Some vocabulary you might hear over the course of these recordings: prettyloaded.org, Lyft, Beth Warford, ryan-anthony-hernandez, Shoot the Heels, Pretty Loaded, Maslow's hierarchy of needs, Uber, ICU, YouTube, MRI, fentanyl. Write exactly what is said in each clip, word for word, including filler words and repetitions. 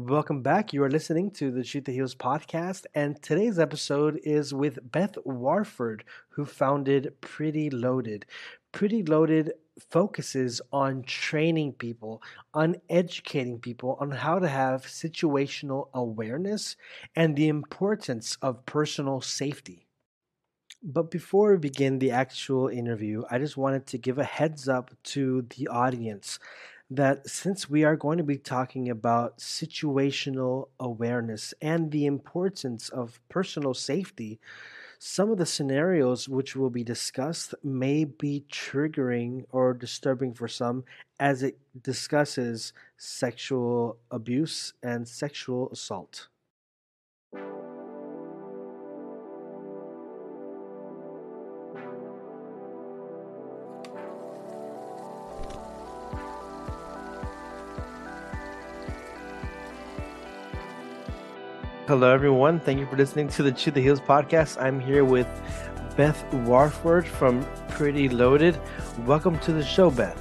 Welcome back. You are listening to the Shoot the Heels podcast, and today's episode is with Beth Warford, who founded Pretty Loaded. Pretty Loaded focuses on training people, on educating people on how to have situational awareness and the importance of personal safety. But before we begin the actual interview, I just wanted to give a heads up to the audience that since we are going to be talking about situational awareness and the importance of personal safety, some of the scenarios which will be discussed may be triggering or disturbing for some, as it discusses sexual abuse and sexual assault. Hello, everyone. Thank you for listening to the Shoot the Heels podcast. I'm here with Beth Warford from Pretty Loaded. Welcome to the show, Beth.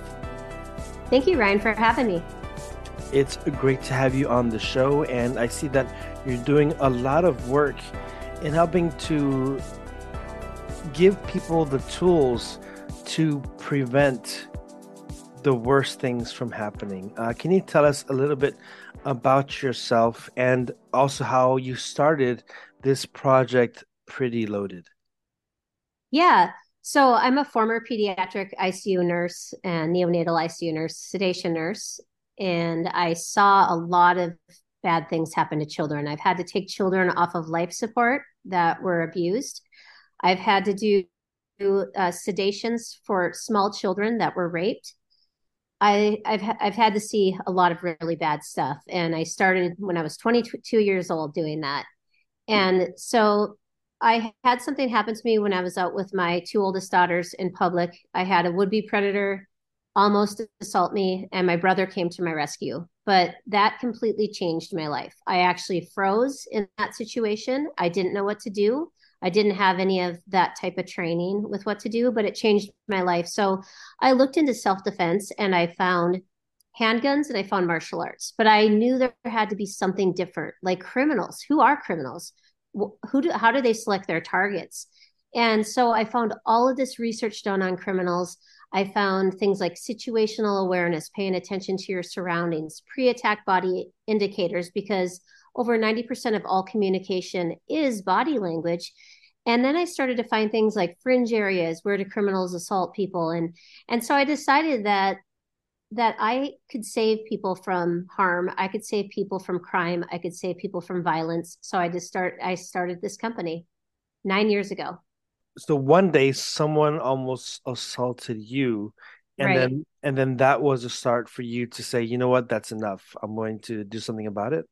Thank you, Ryan, for having me. It's great to have you on the show, and I see that you're doing a lot of work in helping to give people the tools to prevent the worst things from happening. Uh, can you tell us a little bit about yourself and also how you started this project, Pretty Loaded? Yeah. So I'm a former pediatric I C U nurse and neonatal I C U nurse, sedation nurse. And I saw a lot of bad things happen to children. I've had to take children off of life support that were abused. I've had to do uh, sedations for small children that were raped. I, I've I've had to see a lot of really bad stuff, and I started when I was twenty-two years old doing that. And so I had something happen to me when I was out with my two oldest daughters in public. I had a would-be predator almost assault me, and my brother came to my rescue. But that completely changed my life. I actually froze in that situation. I didn't know what to do. I didn't have any of that type of training with what to do, but it changed my life. So I looked into self-defense, and I found handguns and I found martial arts, but I knew there had to be something different, like criminals. Who are criminals? Who do, how do they select their targets? And so I found all of this research done on criminals. I found things like situational awareness, paying attention to your surroundings, pre-attack body indicators, because over ninety percent of all communication is body language. And then I started to find things like fringe areas, where do criminals assault people? And and so I decided that that I could save people from harm. I could save people from crime. I could save people from violence. So I just start I started this company nine years ago. So one day someone almost assaulted you. And right. then and then that was a start for you to say, you know what, that's enough. I'm going to do something about it.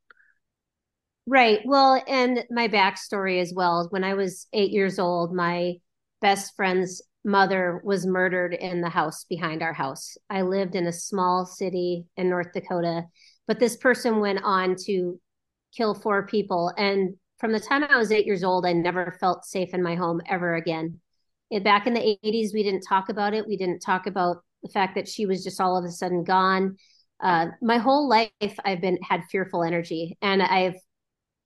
Right. Well, and my backstory as well. When I was eight years old, my best friend's mother was murdered in the house behind our house. I lived in a small city in North Dakota, but this person went on to kill four people. And from the time I was eight years old, I never felt safe in my home ever again. And back in the eighties, we didn't talk about it. We didn't talk about the fact that she was just all of a sudden gone. Uh, my whole life, I've been had fearful energy, and I've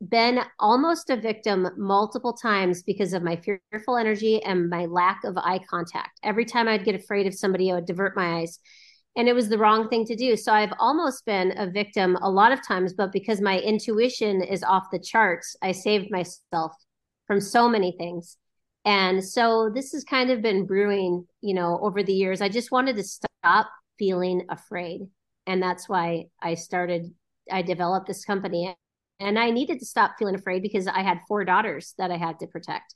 been almost a victim multiple times because of my fearful energy and my lack of eye contact. Every time I'd get afraid of somebody, I would divert my eyes, and it was the wrong thing to do. So I've almost been a victim a lot of times, but because my intuition is off the charts, I saved myself from so many things. And so this has kind of been brewing, you know, over the years. I just wanted to stop feeling afraid. And that's why I started, I developed this company. And I needed to stop feeling afraid because I had four daughters that I had to protect.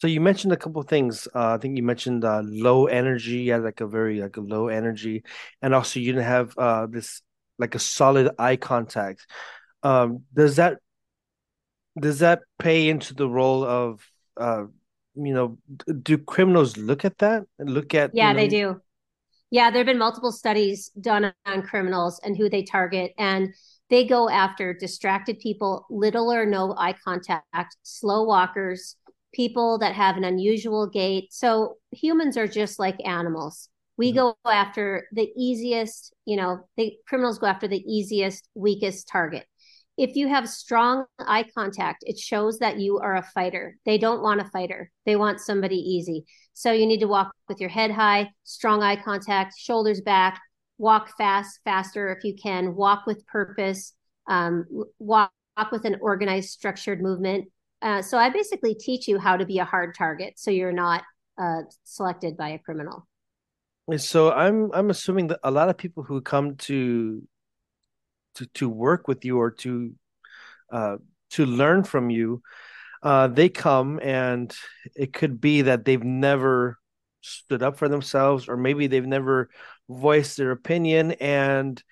So you mentioned a couple of things. Uh, I think you mentioned uh, low energy. You had like a very like a low energy. And also you didn't have uh, this like a solid eye contact. Um, does that does that pay into the role of, uh, you know, do criminals look at that and look at? Yeah, you know, they do. Yeah, there have been multiple studies done on criminals and who they target. And they go after distracted people, little or no eye contact, slow walkers, people that have an unusual gait. So humans are just like animals. We mm-hmm. go after the easiest, you know, the criminals go after the easiest, weakest target. If you have strong eye contact, it shows that you are a fighter. They don't want a fighter. They want somebody easy. So you need to walk with your head high, strong eye contact, shoulders back, walk fast, faster if you can, walk with purpose, um, walk, walk with an organized, structured movement. Uh, so I basically teach you how to be a hard target so you're not uh, selected by a criminal. So I'm I'm assuming that a lot of people who come to to to work with you or to uh, to learn from you, uh, they come and it could be that they've never stood up for themselves or maybe they've never voiced their opinion. And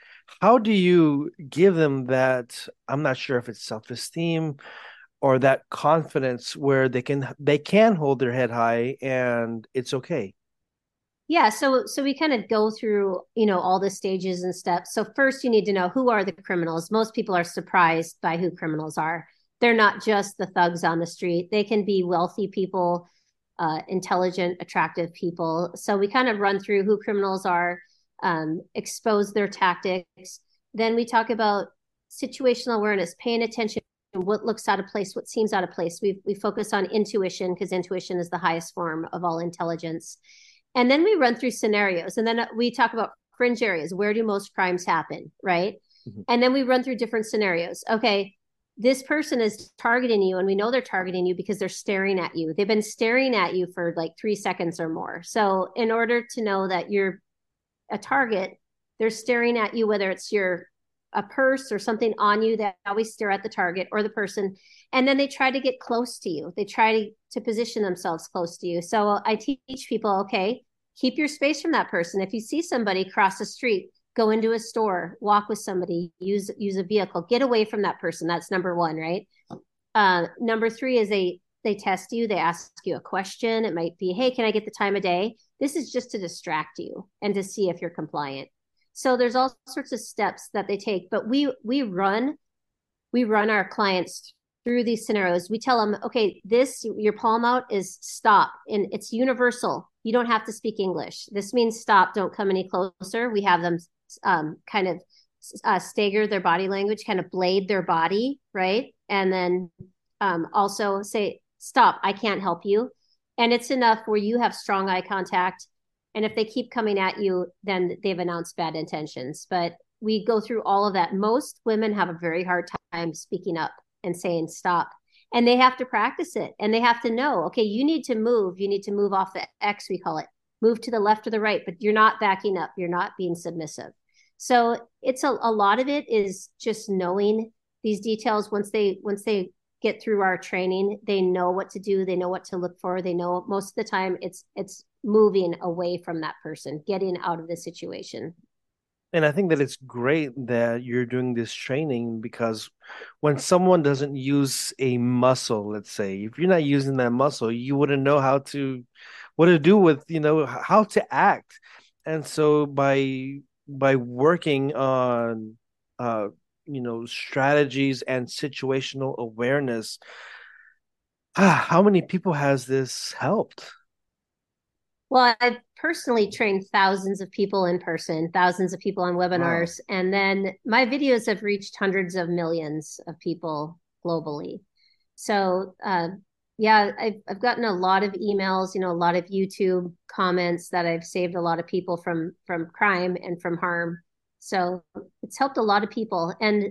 how do you give them that, I'm not sure if it's self-esteem or that confidence where they can they can hold their head high and it's okay? Yeah, so so we kind of go through, you know, all the stages and steps. So first you need to know who are the criminals. Most people are surprised by who criminals are. They're not just the thugs on the street. They can be wealthy people, uh, intelligent, attractive people. So we kind of run through who criminals are, um, expose their tactics. Then we talk about situational awareness, paying attention to what looks out of place, what seems out of place. We we focus on intuition because intuition is the highest form of all intelligence. And then we run through scenarios and then we talk about fringe areas. Where do most crimes happen? Right. Mm-hmm. And then we run through different scenarios. Okay. This person is targeting you and we know they're targeting you because they're staring at you. They've been staring at you for like three seconds or more. So in order to know that you're a target, they're staring at you, whether it's your a purse or something on you, that always stare at the target or the person. And then they try to get close to you. They try to, to position themselves close to you. So I teach people, okay, keep your space from that person. If you see somebody cross the street, go into a store, walk with somebody, use, use a vehicle, get away from that person. That's number one, right? Uh, number three is they, they test you. They ask you a question. It might be, hey, can I get the time of day? This is just to distract you and to see if you're compliant. So there's all sorts of steps that they take, but we we run we run our clients through these scenarios. We tell them, okay, this, your palm out is stop, and it's universal. You don't have to speak English. This means stop, don't come any closer. We have them um, kind of uh, stagger their body language, kind of blade their body, right? And then um, also say, stop, I can't help you. And it's enough where you have strong eye contact. And if they keep coming at you, then they've announced bad intentions. But we go through all of that. Most women have a very hard time speaking up and saying stop. And they have to practice it. And they have to know, okay, you need to move. You need to move off the X, we call it. Move to the left or the right, but you're not backing up. You're not being submissive. So it's a, a lot of it is just knowing these details. Once they once they get through our training, they know what to do. They know what to look for. They know most of the time it's it's moving away from that person, getting out of the situation. And I think that it's great that you're doing this training, because when someone doesn't use a muscle, let's say, if you're not using that muscle, you wouldn't know how to, what to do with, you know, how to act. And so by, by working on, uh, you know, strategies and situational awareness, ah, how many people has this helped? Well, I've personally trained thousands of people in person, thousands of people on webinars. Wow. And then my videos have reached hundreds of millions of people globally. So, uh, yeah, I've, I've gotten a lot of emails, you know, a lot of YouTube comments that I've saved a lot of people from, from crime and from harm. So it's helped a lot of people. And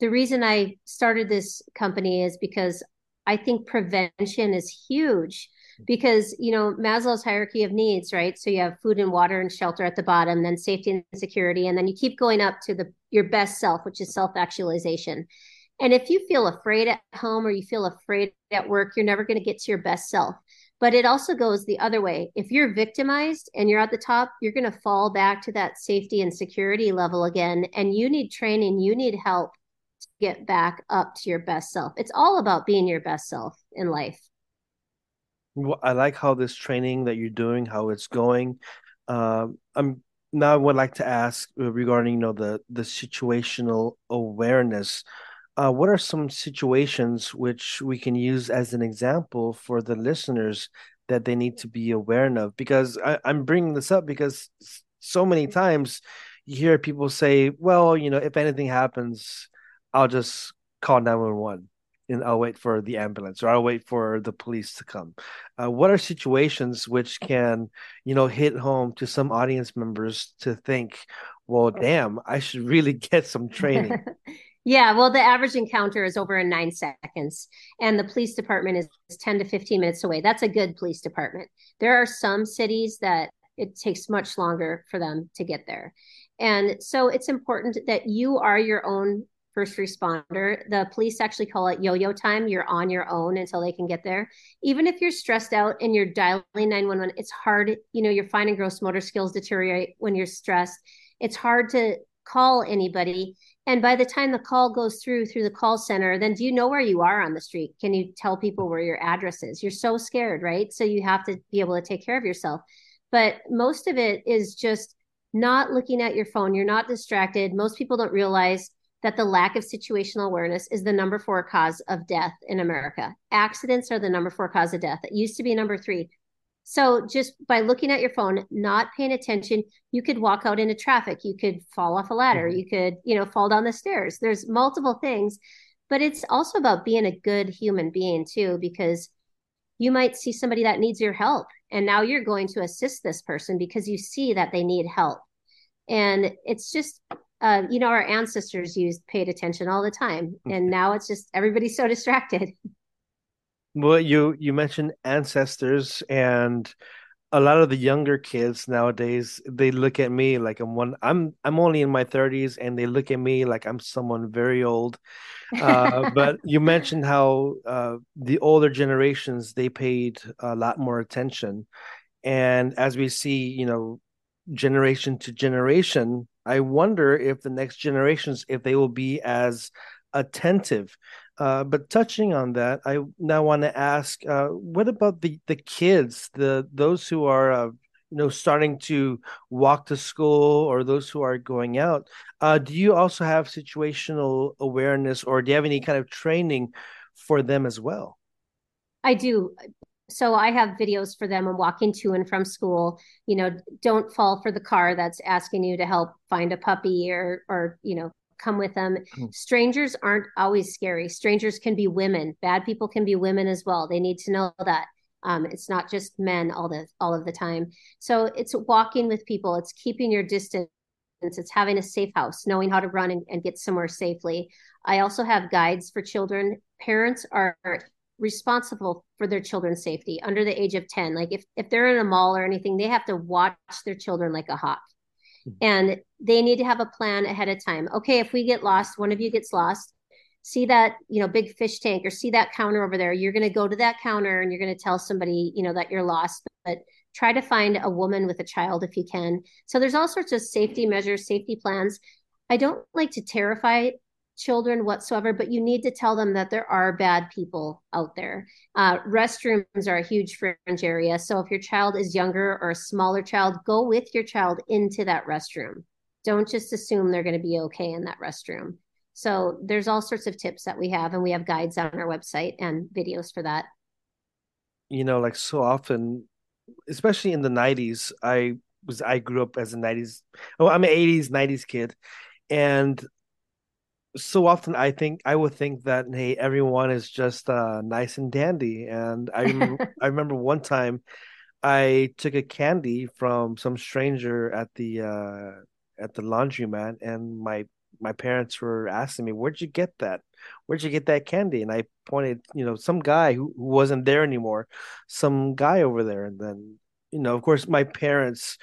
the reason I started this company is because I think prevention is huge. Because, you know, Maslow's hierarchy of needs, right? So you have food and water and shelter at the bottom, then safety and security. And then you keep going up to the your best self, which is self-actualization. And if you feel afraid at home or you feel afraid at work, you're never going to get to your best self. But it also goes the other way. If you're victimized and you're at the top, you're going to fall back to that safety and security level again. And you need training. You need help to get back up to your best self. It's all about being your best self in life. I like how this training that you're doing, how it's going. Um, I'm now I would like to ask regarding, you know, the, the situational awareness. Uh, what are some situations which we can use as an example for the listeners that they need to be aware of? Because I, I'm bringing this up because so many times you hear people say, well, you know, if anything happens, I'll just call nine one one and I'll wait for the ambulance, or I'll wait for the police to come. Uh, what are situations which can, you know, hit home to some audience members to think, well, damn, I should really get some training? Yeah, well, the average encounter is over in nine seconds, and the police department is ten to fifteen minutes away. That's a good police department. There are some cities that it takes much longer for them to get there. And so it's important that you are your own first responder. The police actually call it yo-yo time. You're on your own until they can get there. Even if you're stressed out and you're dialing nine one one, it's hard. You know, your fine and gross motor skills deteriorate when you're stressed. It's hard to call anybody. And by the time the call goes through, through the call center, then do you know where you are on the street? Can you tell people where your address is? You're so scared, right? So you have to be able to take care of yourself. But most of it is just not looking at your phone. You're not distracted. Most people don't realize that the lack of situational awareness is the number four cause of death in America. Accidents are the number four cause of death. It used to be number three. So just by looking at your phone, not paying attention, you could walk out into traffic. You could fall off a ladder. You could, you know, fall down the stairs. There's multiple things, but it's also about being a good human being too, because you might see somebody that needs your help, and now you're going to assist this person because you see that they need help. And it's just, uh, you know, our ancestors used paid attention all the time, and now it's just everybody's so distracted. Well, you, you mentioned ancestors, and a lot of the younger kids nowadays, they look at me like I'm one, I'm, I'm only in my thirties, and they look at me like I'm someone very old. Uh, but you mentioned how uh, the older generations, they paid a lot more attention. And as we see, you know, generation to generation, I wonder if the next generations, if they will be as attentive. Uh, but touching on that, I now want to ask: uh, what about the, the kids, the those who are, uh, you know, starting to walk to school, or those who are going out? Uh, do you also have situational awareness, or do you have any kind of training for them as well? I do. So I have videos for them on walking to and from school. You know, don't fall for the car that's asking you to help find a puppy, or or you know. Come with them. Strangers aren't always scary. Strangers can be women. Bad people can be women as well. They need to know that um, it's not just men all the all of the time. So it's walking with people. It's keeping your distance. It's having a safe house, knowing how to run and, and get somewhere safely. I also have guides for children. Parents are responsible for their children's safety under the age of ten. Like if, if they're in a mall or anything, they have to watch their children like a hawk. And they need to have a plan ahead of time. Okay, if we get lost, one of you gets lost, see that, you know, big fish tank, or see that counter over there. You're going to go to that counter and you're going to tell somebody, you know, that you're lost, but try to find a woman with a child if you can. So there's all sorts of safety measures, safety plans. I don't like to terrify children whatsoever, but you need to tell them that there are bad people out there. Uh, restrooms are a huge fringe area. So if your child is younger or a smaller child, go with your child into that restroom. Don't just assume they're going to be okay in that restroom. So there's all sorts of tips that we have, and we have guides on our website and videos for that. You know, like so often, especially in the nineties, I was, I grew up as a nineties, oh, I'm an eighties, nineties kid. And so often I think I would think that, hey, everyone is just uh, nice and dandy. And I rem- I remember one time I took a candy from some stranger at the uh, at the laundromat, and my my parents were asking me, "Where'd you get that? Where'd you get that candy?" And I pointed, you know, some guy who, who wasn't there anymore, some guy over there. And then, you know, of course, my parents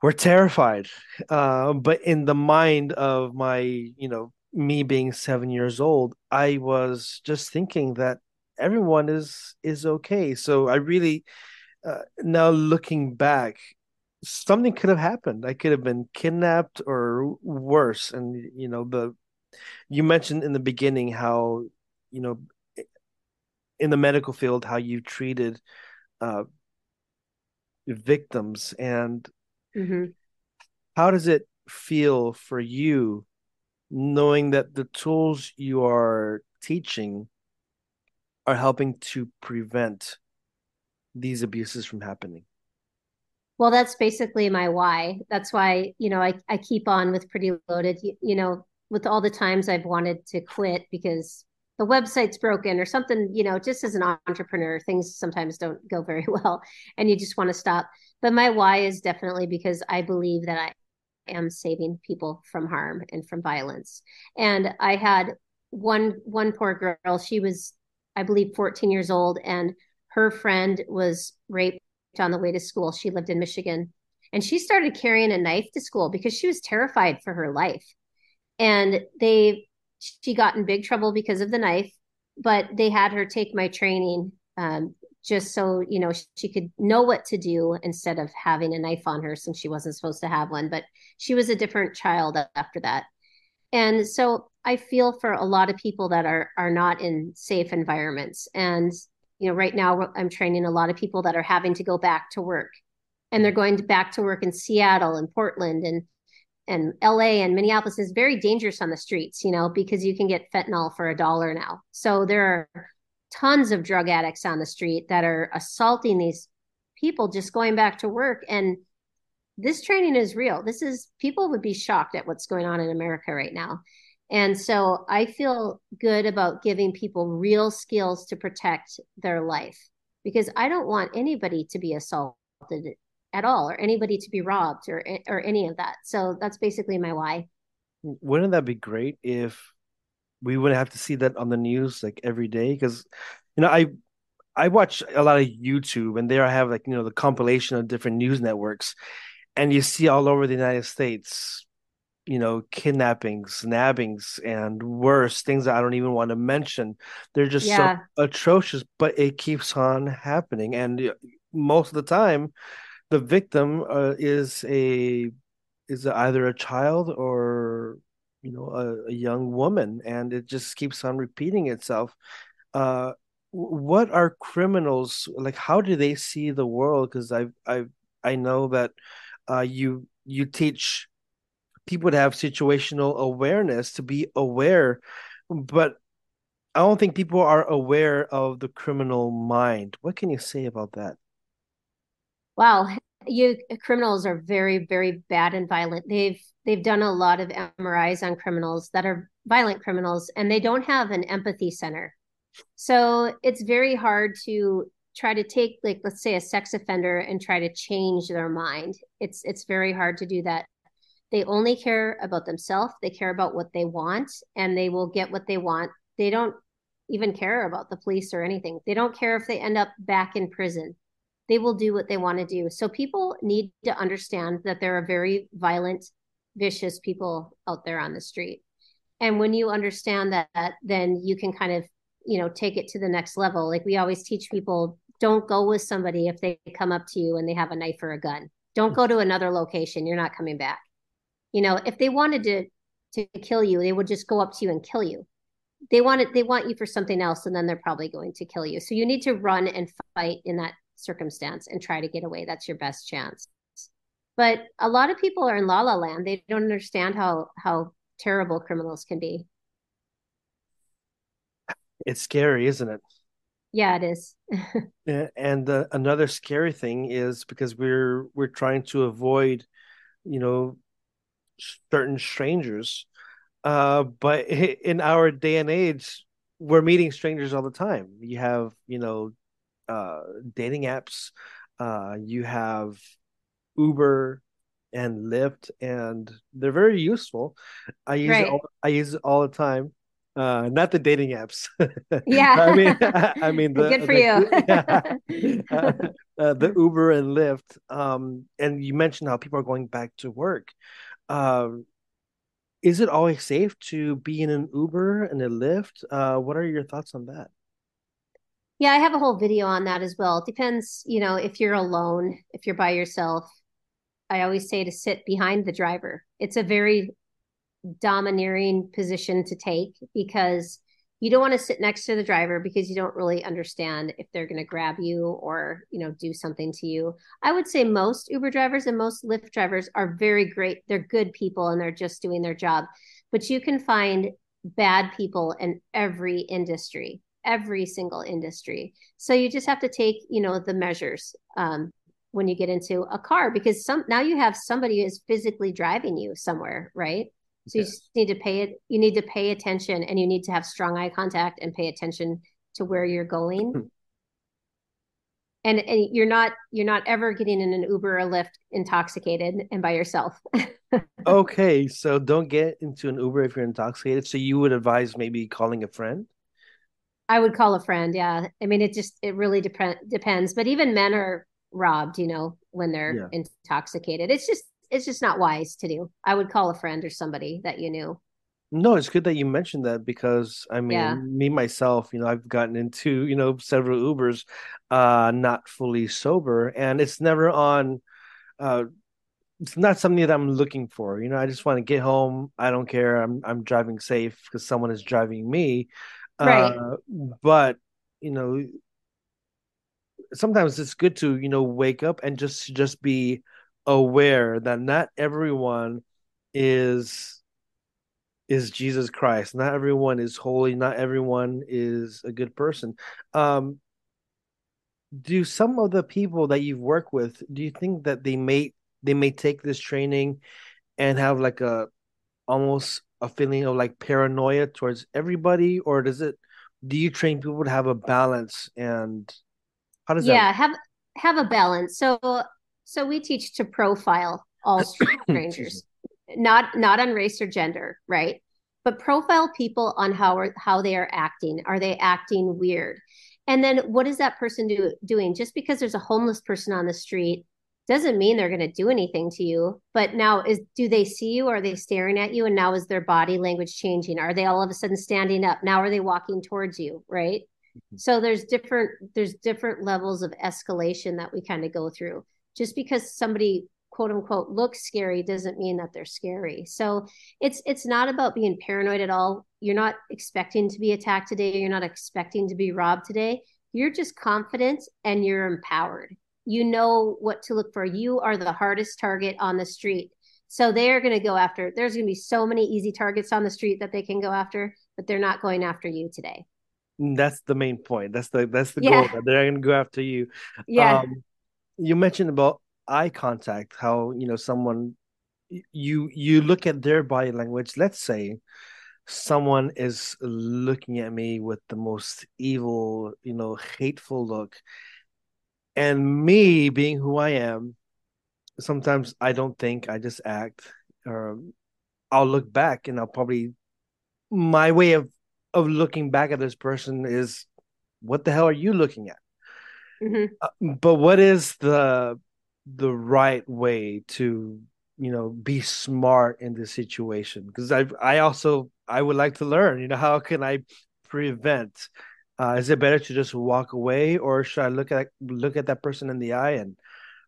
were terrified, uh, but in the mind of my, you know, me being seven years old, I was just thinking that everyone is is okay. So I really, uh, now looking back, something could have happened. I could have been kidnapped or worse. And you know, the you mentioned in the beginning how, you know, in the medical field, how you treated uh, victims and. Mm-hmm. How does it feel for you knowing that the tools you are teaching are helping to prevent these abuses from happening? Well, that's basically my why. That's why, you know, I, I keep on with Pretty Loaded. You, you know, with all the times I've wanted to quit because the website's broken or something, you know, just as an entrepreneur, things sometimes don't go very well and you just want to stop. But my why is definitely because I believe that I am saving people from harm and from violence. And I had one, one poor girl, she was, I believe, fourteen years old, and her friend was raped on the way to school. She lived in Michigan, and she started carrying a knife to school because she was terrified for her life. And they, she got in big trouble because of the knife, but they had her take my training um, just so, you know, she could know what to do instead of having a knife on her, since she wasn't supposed to have one. But she was a different child after that. And so I feel for a lot of people that are are not in safe environments. And, you know, right now I'm training a lot of people that are having to go back to work, and they're going to back to work in Seattle and Portland and and L A and Minneapolis. Is very dangerous on the streets, you know, because you can get fentanyl for a dollar now. So there are tons of drug addicts on the street that are assaulting these people just going back to work. And this training is real. This is, people would be shocked at what's going on in America right now. And so I feel good about giving people real skills to protect their life, because I don't want anybody to be assaulted at all, or anybody to be robbed, or or any of that. So that's basically my why. Wouldn't that be great if we wouldn't have to see that on the news like every day? Because, you know, I I watch a lot of YouTube, and there I have, like, you know, the compilation of different news networks, and you see all over the United States, you know, kidnappings, stabbings, and worse things that I don't even want to mention. They're just yeah. so atrocious, but it keeps on happening, and most of the time, the victim uh, is a is either a child or, you know, a, a young woman, and it just keeps on repeating itself. Uh, what are criminals like? How do they see the world? Because I I I know that uh, you you teach people to have situational awareness, to be aware, but I don't think people are aware of the criminal mind. What can you say about that? Wow, you criminals are very, very bad and violent. They've they've done a lot of M R Is on criminals that are violent criminals, and they don't have an empathy center. So it's very hard to try to take, like, let's say, a sex offender and try to change their mind. It's it's very hard to do that. They only care about themselves. They care about what they want, and they will get what they want. They don't even care about the police or anything. They don't care if they end up back in prison. They will do what they want to do. So people need to understand that there are very violent, vicious people out there on the street. And when you understand that, then you can kind of, you know, take it to the next level. Like we always teach people, don't go with somebody if they come up to you and they have a knife or a gun. Don't go to another location. You're not coming back. You know, if they wanted to to kill you, they would just go up to you and kill you. They want it, they want you for something else, and then they're probably going to kill you. So you need to run and fight in that circumstance and try to get away. That's your best chance. But a lot of people are in la la land. They don't understand how how terrible criminals can be. It's scary, isn't it? Yeah, it is. And uh, another scary thing is because we're we're trying to avoid, you know, certain strangers, uh, but in our day and age, we're meeting strangers all the time. You have, you know, Uh, dating apps, uh, you have Uber and Lyft, and they're very useful. I use right. it all, I use it all the time. Uh, not the dating apps. Yeah, I mean, I mean, the, good for the, you. Yeah. uh, uh, the Uber and Lyft, um, and you mentioned how people are going back to work. Uh, is it always safe to be in an Uber and a Lyft? Uh, what are your thoughts on that? Yeah, I have a whole video on that as well. It depends, you know, if you're alone, if you're by yourself. I always say to sit behind the driver. It's a very domineering position to take, because you don't want to sit next to the driver because you don't really understand if they're going to grab you or, you know, do something to you. I would say most Uber drivers and most Lyft drivers are very great. They're good people and they're just doing their job. But you can find bad people in every industry. every single industry. So you just have to take, you know, the measures um, when you get into a car, because some now you have somebody who is physically driving you somewhere, right? So you just need to pay it. You need to pay attention, and you need to have strong eye contact and pay attention to where you're going. And, and you're not, you're not ever getting in an Uber or Lyft intoxicated and by yourself. Okay. So don't get into an Uber if you're intoxicated. So you would advise maybe calling a friend? I would call a friend. Yeah. I mean, it just, it really dep- depends, but even men are robbed, you know, when they're yeah. intoxicated. It's just, it's just not wise to do. I would call a friend or somebody that you knew. No, it's good that you mentioned that, because I mean, yeah. me myself, you know, I've gotten into, you know, several Ubers, uh, not fully sober, and it's never on, uh, it's not something that I'm looking for. You know, I just want to get home. I don't care. I'm I'm driving safe because someone is driving me. Right. Uh, but, you know, sometimes it's good to, you know, wake up and just just be aware that not everyone is. is Jesus Christ. Not everyone is holy. Not everyone is a good person. Um, do some of the people that you've worked with, do you think that they may they may take this training and have like a almost a feeling of like paranoia towards everybody? Or does it, do you train people to have a balance? And how does yeah, that? Yeah, have have a balance. So so we teach to profile all strangers. Not not on race or gender, right? But profile people on how are, how they are acting. Are they acting weird? And then what is that person do, doing? Just because there's a homeless person on the street doesn't mean they're going to do anything to you. But now is do they see you? Are they staring at you? And now is their body language changing? Are they all of a sudden standing up? Now are they walking towards you, right? Mm-hmm. So there's different there's different levels of escalation that we kind of go through. Just because somebody quote unquote looks scary doesn't mean that they're scary. So it's it's not about being paranoid at all. You're not expecting to be attacked today. You're not expecting to be robbed today. You're just confident and you're empowered. You know what to look for. You are the hardest target on the street. So they are going to go after, there's going to be so many easy targets on the street that they can go after, but they're not going after you today. That's the main point. That's the that's the yeah. goal, that they're going to go after you. Yeah. Um, you mentioned about eye contact, how, you know, someone, you you look at their body language. Let's say someone is looking at me with the most evil, you know, hateful look, and me being who I am, sometimes I don't think, I just act, or I'll look back and I'll probably, my way of of looking back at this person is, what the hell are you looking at? Mm-hmm. Uh, but what is the the right way to, you know, be smart in this situation? Because I I also, I would like to learn, you know, how can I prevent? Uh, is it better to just walk away, or should I look at look at that person in the eye, and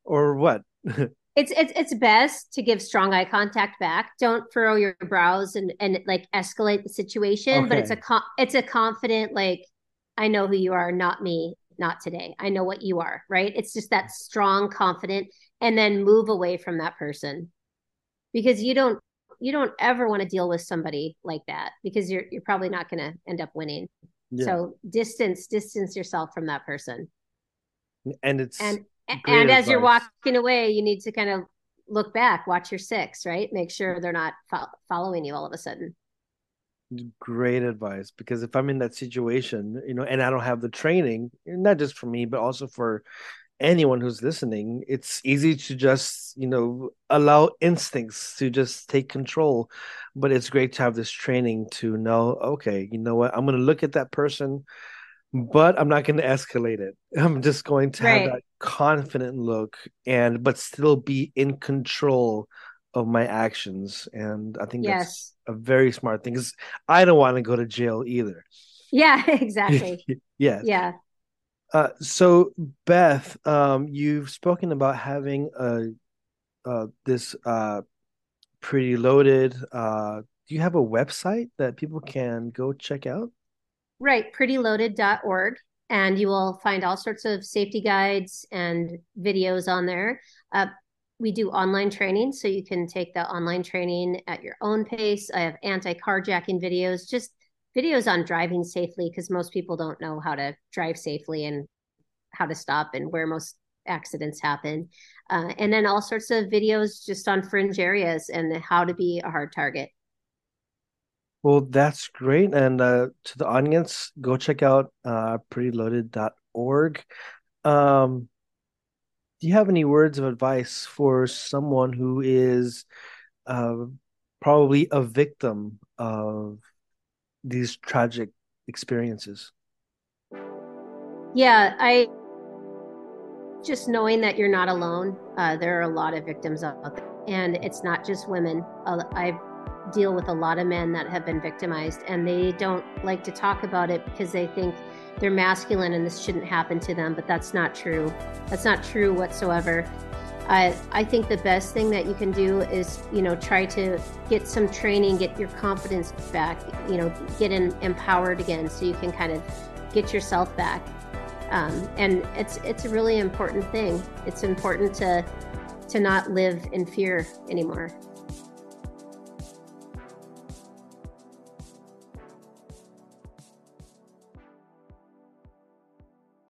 or what? It's it's it's best to give strong eye contact back. Don't furrow your brows and, and like escalate the situation, okay. But it's a it's a confident, like, I know who you are, not me. Not today. I know what you are, right? It's just that strong, confident, and then move away from that person, because you don't, you don't ever want to deal with somebody like that, because you're, you're probably not going to end up winning. Yeah. So distance, distance yourself from that person. And it's, and, and as you're walking away, you need to kind of look back, watch your six, right? Make sure they're not fo- following you all of a sudden. Great advice, because if I'm in that situation, you know, and I don't have the training, not just for me, but also for anyone who's listening, it's easy to just, you know, allow instincts to just take control. But it's great to have this training to know, okay, you know what, I'm going to look at that person, but I'm not going to escalate it. I'm just going to right. have that confident look, and but still be in control of my actions. And I think yes. that's a very smart thing, because I don't want to go to jail either. Yeah, exactly. yes. Yeah. Uh, so Beth, um, you've spoken about having a, uh, this uh, Pretty Loaded. Uh, do you have a website that people can go check out? Right. pretty loaded dot org. And you will find all sorts of safety guides and videos on there. Uh, We do online training, so you can take the online training at your own pace. I have anti-carjacking videos, just videos on driving safely, because most people don't know how to drive safely and how to stop and where most accidents happen. Uh, and then all sorts of videos just on fringe areas and how to be a hard target. Well, that's great. And uh, to the audience, go check out uh, pretty loaded dot org. Um, do you have any words of advice for someone who is uh, probably a victim of these tragic experiences? Yeah, I just knowing that you're not alone. Uh, there are a lot of victims out there, and it's not just women. Uh, I deal with a lot of men that have been victimized, and they don't like to talk about it because they think they're masculine and this shouldn't happen to them. But that's not true. That's not true whatsoever. I I think the best thing that you can do is, you know, try to get some training, get your confidence back, you know, get in, empowered again, so you can kind of get yourself back. Um, and it's it's a really important thing. It's important to to not live in fear anymore.